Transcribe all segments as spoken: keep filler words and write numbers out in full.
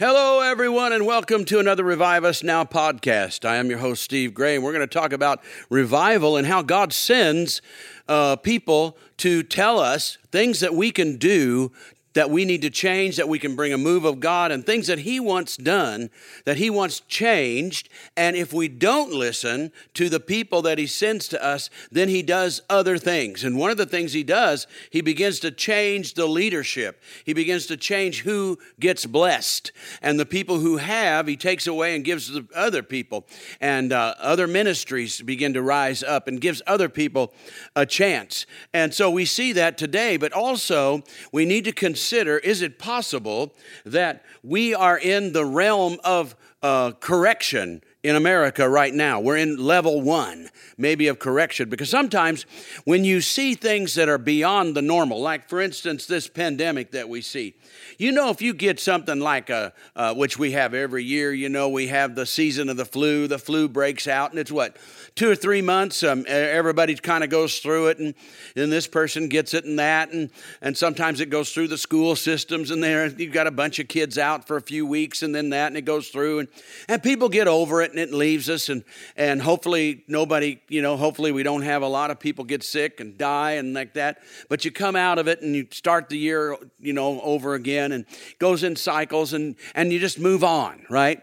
Hello, everyone, and welcome to another Revive Us Now podcast. I am your host, Steve Gray, and we're going to talk about revival and how God sends uh, people to tell us things that we can do, that we need to change, that we can bring a move of God, and things that He wants done, that He wants changed. And if we don't listen to the people that He sends to us, then He does other things. And one of the things He does, He begins to change the leadership. He begins to change who gets blessed. And the people who have, He takes away and gives to other people. And uh, other ministries begin to rise up and gives other people a chance. And so we see that today, but also we need to consider, is it possible that we are in the realm of uh, correction in America right now? We're in level one, maybe, of correction, because sometimes when you see things that are beyond the normal, like, for instance, this pandemic that we see, you know, if you get something like a, uh, which we have every year, you know, we have the season of the flu, the flu breaks out, and it's what, two or three months, um, everybody kind of goes through it, and then this person gets it and that, and, and sometimes it goes through the school systems, and there you've got a bunch of kids out for a few weeks, and then that, and it goes through, and, and people get over it, and it leaves us, and, and hopefully nobody, you know, hopefully we don't have a lot of people get sick and die and like that, but you come out of it and you start the year, you know, over again, and it goes in cycles, and, and you just move on, right?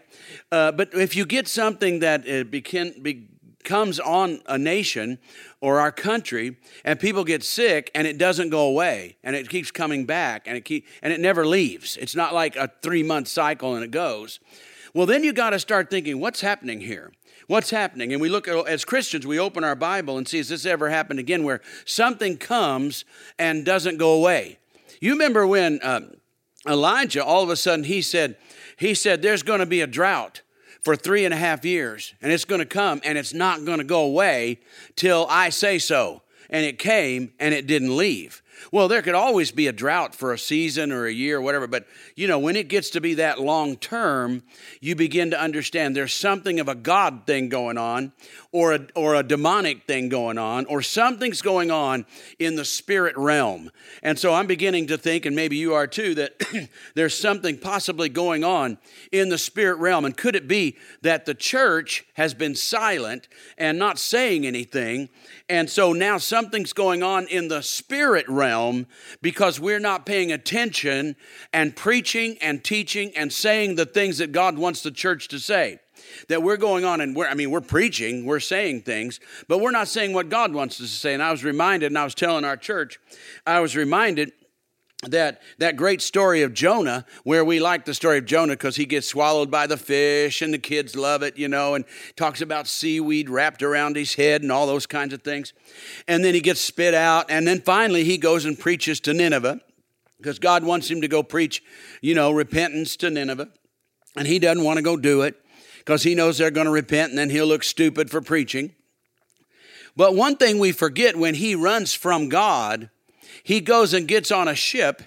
Uh, but if you get something that uh, begin, be, comes on a nation or our country, and people get sick, and it doesn't go away, and it keeps coming back, and it keep, and it never leaves. It's not like a three-month cycle and it goes. Well, then you got to start thinking, what's happening here? What's happening? And we look, as Christians, we open our Bible and see, has this ever happened again, where something comes and doesn't go away? You remember when um, Elijah, all of a sudden, he said, he said, there's going to be a drought for three and a half years, and it's going to come, and it's not going to go away till I say so. And it came, and it didn't leave. Well, there could always be a drought for a season or a year or whatever, but, you know, when it gets to be that long term, you begin to understand there's something of a God thing going on, or a, or a demonic thing going on, or something's going on in the spirit realm. And so I'm beginning to think, and maybe you are too, that there's something possibly going on in the spirit realm. And could it be that the church has been silent and not saying anything, and so now something's going on in the spirit realm? Realm because we're not paying attention and preaching and teaching and saying the things that God wants the church to say. That we're going on and we're, I mean, we're preaching, we're saying things, but we're not saying what God wants us to say. And I was reminded, and I was telling our church, I was reminded that that great story of Jonah, where we like the story of Jonah because he gets swallowed by the fish and the kids love it, you know, and talks about seaweed wrapped around his head and all those kinds of things. And then he gets spit out, and then finally he goes and preaches to Nineveh because God wants him to go preach, you know, repentance to Nineveh, and he doesn't want to go do it because he knows they're going to repent, and then he'll look stupid for preaching. But one thing we forget, when he runs from God, he goes and gets on a ship,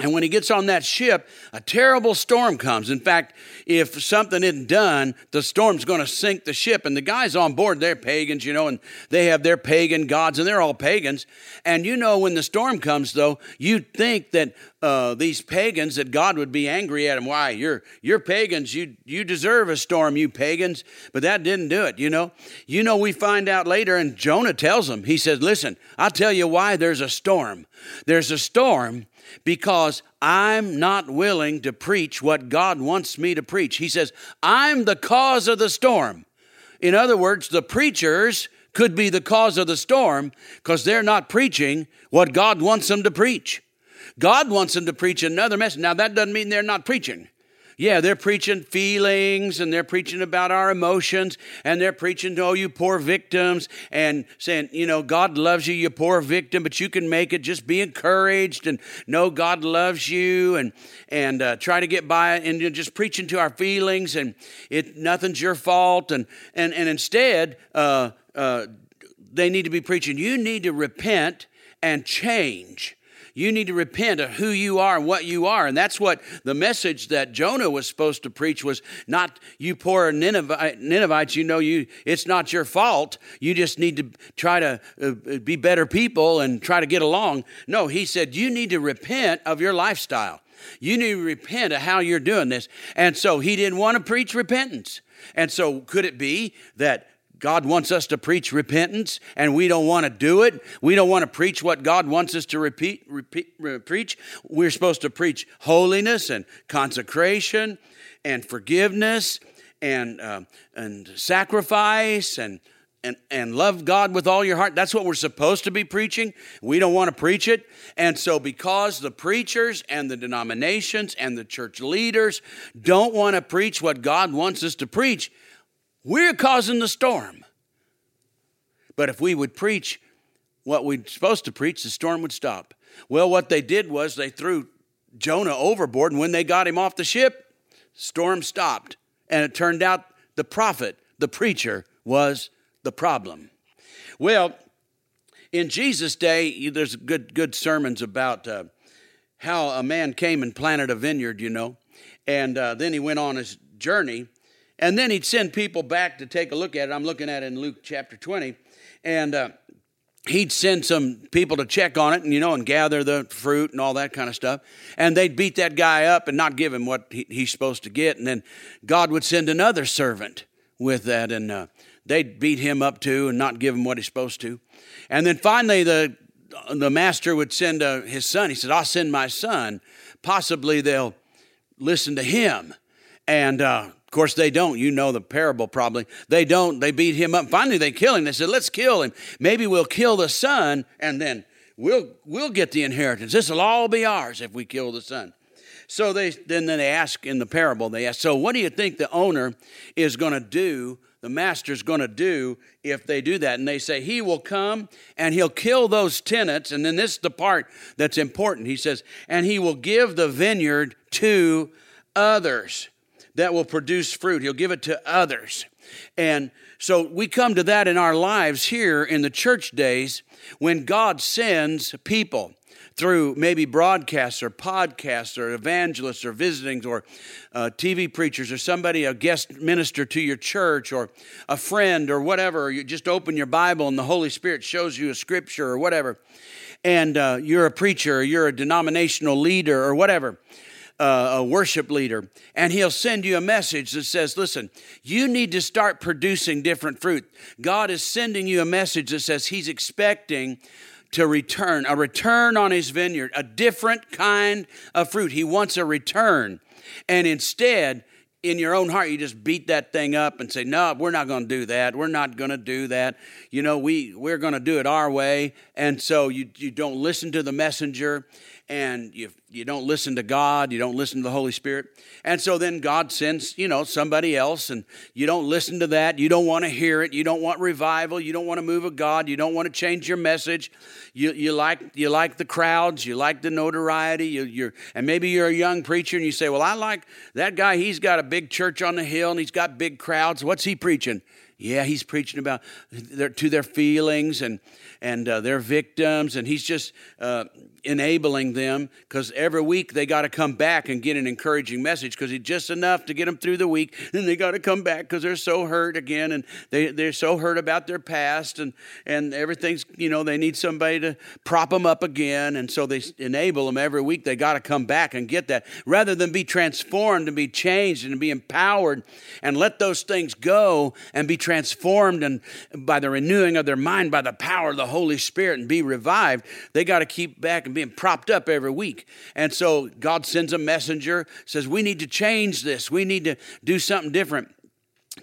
and when he gets on that ship, a terrible storm comes. In fact, if something isn't done, the storm's going to sink the ship, and the guys on board, they're pagans, you know, and they have their pagan gods, and they're all pagans. And you know, when the storm comes, though, you'd think that uh, these pagans, that God would be angry at them. Why? You're you're pagans. You you deserve a storm, you pagans. But that didn't do it, you know. You know, we find out later, and Jonah tells them, he says, listen, I'll tell you why there's a storm. There's a storm because I'm not willing to preach what God wants me to preach. He says, I'm the cause of the storm. In other words, the preachers could be the cause of the storm because they're not preaching what God wants them to preach. God wants them to preach another message. Now, that doesn't mean they're not preaching. Yeah, they're preaching feelings and they're preaching about our emotions and they're preaching to, oh, you poor victims, and saying, you know, God loves you, you poor victim, but you can make it. Just be encouraged and know God loves you, and and uh, try to get by and you know, just preaching to our feelings and it nothing's your fault. And and, and instead, uh, uh, they need to be preaching, you need to repent and change. You need to repent of who you are and what you are. And that's what the message that Jonah was supposed to preach was, not you poor Nineveh, Ninevites, you know, you it's not your fault. You just need to try to uh, be better people and try to get along. No, he said, you need to repent of your lifestyle. You need to repent of how you're doing this. And so he didn't want to preach repentance. And so could it be that God wants us to preach repentance and we don't want to do it? We don't want to preach what God wants us to repeat, repeat, re- preach. We're supposed to preach holiness and consecration and forgiveness and uh, and sacrifice and, and, and love God with all your heart. That's what we're supposed to be preaching. We don't want to preach it. And so because the preachers and the denominations and the church leaders don't want to preach what God wants us to preach, we're causing the storm. But if we would preach what we're supposed to preach, the storm would stop. Well, what they did was they threw Jonah overboard, and when they got him off the ship, storm stopped. And it turned out the prophet, the preacher, was the problem. Well, in Jesus' day, there's good good sermons about uh, how a man came and planted a vineyard, you know, and uh, then he went on his journey. And then he'd send people back to take a look at it. I'm looking at it in Luke chapter twenty. And uh, he'd send some people to check on it and, you know, and gather the fruit and all that kind of stuff. And they'd beat that guy up and not give him what he, he's supposed to get. And then God would send another servant with that. And uh, they'd beat him up too and not give him what he's supposed to. And then finally the the master would send uh, his son. He said, I'll send my son. Possibly they'll listen to him. And uh Of course, they don't. You know the parable probably. They don't. They beat him up. Finally, they kill him. They said, let's kill him. Maybe we'll kill the son, and then we'll we'll get the inheritance. This will all be ours if we kill the son. So they then they ask in the parable, they ask, so what do you think the owner is going to do, the master's going to do if they do that? And they say, he will come and he'll kill those tenants. And then this is the part that's important. He says, and he will give the vineyard to others that will produce fruit. He'll give it to others. And so we come to that in our lives here in the church days when God sends people through maybe broadcasts or podcasts or evangelists or visitings or uh, T V preachers or somebody, a guest minister to your church or a friend or whatever. Or you just open your Bible and the Holy Spirit shows you a scripture or whatever. And uh, you're a preacher or you're a denominational leader or whatever. Uh, a worship leader, and he'll send you a message that says, listen, you need to start producing different fruit. God is sending you a message that says he's expecting to return, a return on his vineyard, a different kind of fruit. He wants a return. And instead, in your own heart, you just beat that thing up and say, no, we're not going to do that. We're not going to do that. You know, we, we're going to do it our way. And so you you don't listen to the messenger. And you you don't listen to God, you don't listen to the Holy Spirit. And so then God sends, you know, somebody else, and you don't listen to that. You don't want to hear it. You don't want revival. You don't want to move of God. You don't want to change your message. You you like you like the crowds. You like the notoriety. You, you're and maybe you're a young preacher, and you say, well, I like that guy. He's got a big church on the hill, and he's got big crowds. What's he preaching? Yeah, he's preaching about their, to their feelings and and uh, their victims, and he's just uh, enabling them because every week they got to come back and get an encouraging message because it's just enough to get them through the week. Then they got to come back because they're so hurt again, and they they're so hurt about their past and and everything's, you know, they need somebody to prop them up again, and so they enable them every week. They got to come back and get that rather than be transformed and be changed and be empowered and let those things go and be transformed and by the renewing of their mind, by the power of the Holy Spirit, and be revived. They got to keep back and being propped up every week. And so God sends a messenger, says, we need to change this. We need to do something different.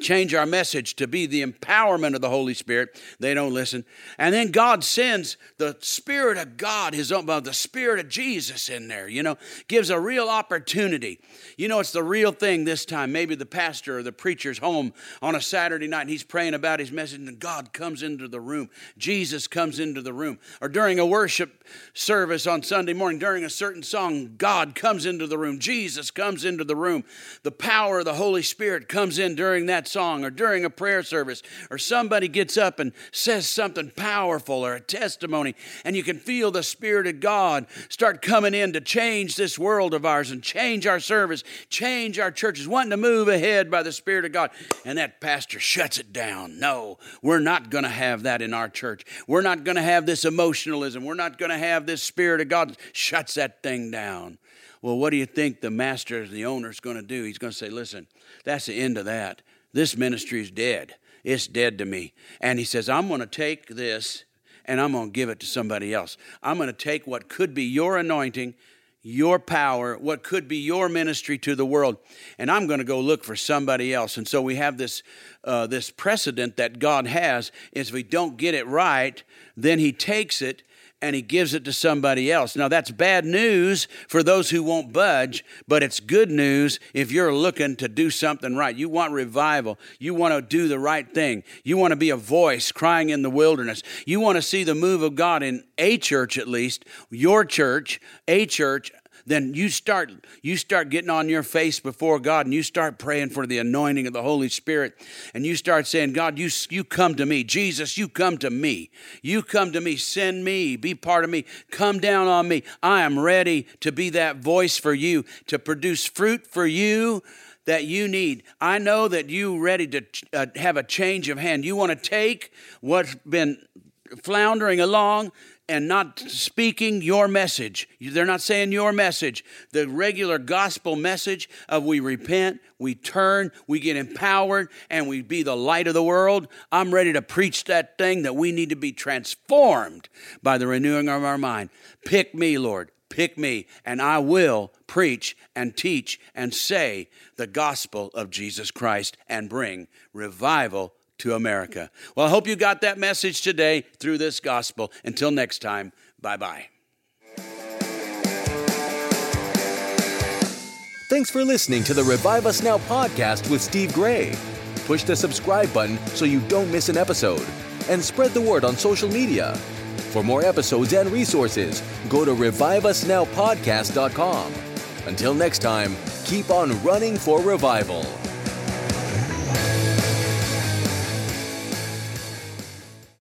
change our message to be the empowerment of the Holy Spirit. They don't listen. And then God sends the Spirit of God, his own, the Spirit of Jesus in there, you know, gives a real opportunity. You know, it's the real thing this time. Maybe the pastor or the preacher's home on a Saturday night and he's praying about his message and God comes into the room. Jesus comes into the room. Or during a worship service on Sunday morning, during a certain song, God comes into the room. Jesus comes into the room. The power of the Holy Spirit comes in during that song or during a prayer service, or somebody gets up and says something powerful or a testimony, and you can feel the Spirit of God start coming in to change this world of ours and change our service, change our churches, wanting to move ahead by the Spirit of God. And that pastor shuts it down. No, we're not going to have that in our church. We're not going to have this emotionalism. We're not going to have this Spirit of God. Shuts that thing down. Well, what do you think the master, the owner, is going to do? He's going to say, listen, that's the end of that. This ministry is dead. It's dead to me. And he says, I'm going to take this and I'm going to give it to somebody else. I'm going to take what could be your anointing, your power, what could be your ministry to the world, and I'm going to go look for somebody else. And so we have this uh, this precedent that God has is if we don't get it right, then he takes it and he gives it to somebody else. Now, that's bad news for those who won't budge, but it's good news if you're looking to do something right. You want revival. You want to do the right thing. You want to be a voice crying in the wilderness. You want to see the move of God in a church, at least, your church, a church. Then you start you start getting on your face before God and you start praying for the anointing of the Holy Spirit. And you start saying, God, you, you come to me. Jesus, you come to me. You come to me. Send me. Be part of me. Come down on me. I am ready to be that voice for you, to produce fruit for you that you need. I know that you're ready to uh, have a change of hand. You want to take what's been floundering along and not speaking your message. They're not saying your message. The regular gospel message of we repent, we turn, we get empowered, and we be the light of the world. I'm ready to preach that thing that we need to be transformed by the renewing of our mind. Pick me, Lord. Pick me, and I will preach and teach and say the gospel of Jesus Christ and bring revival to America. Well, I hope you got that message today through this gospel. Until next time, bye-bye. Thanks for listening to the Revive Us Now podcast with Steve Gray. Push the subscribe button so you don't miss an episode, and spread the word on social media. For more episodes and resources, go to revive us now podcast dot com. Until next time, keep on running for revival.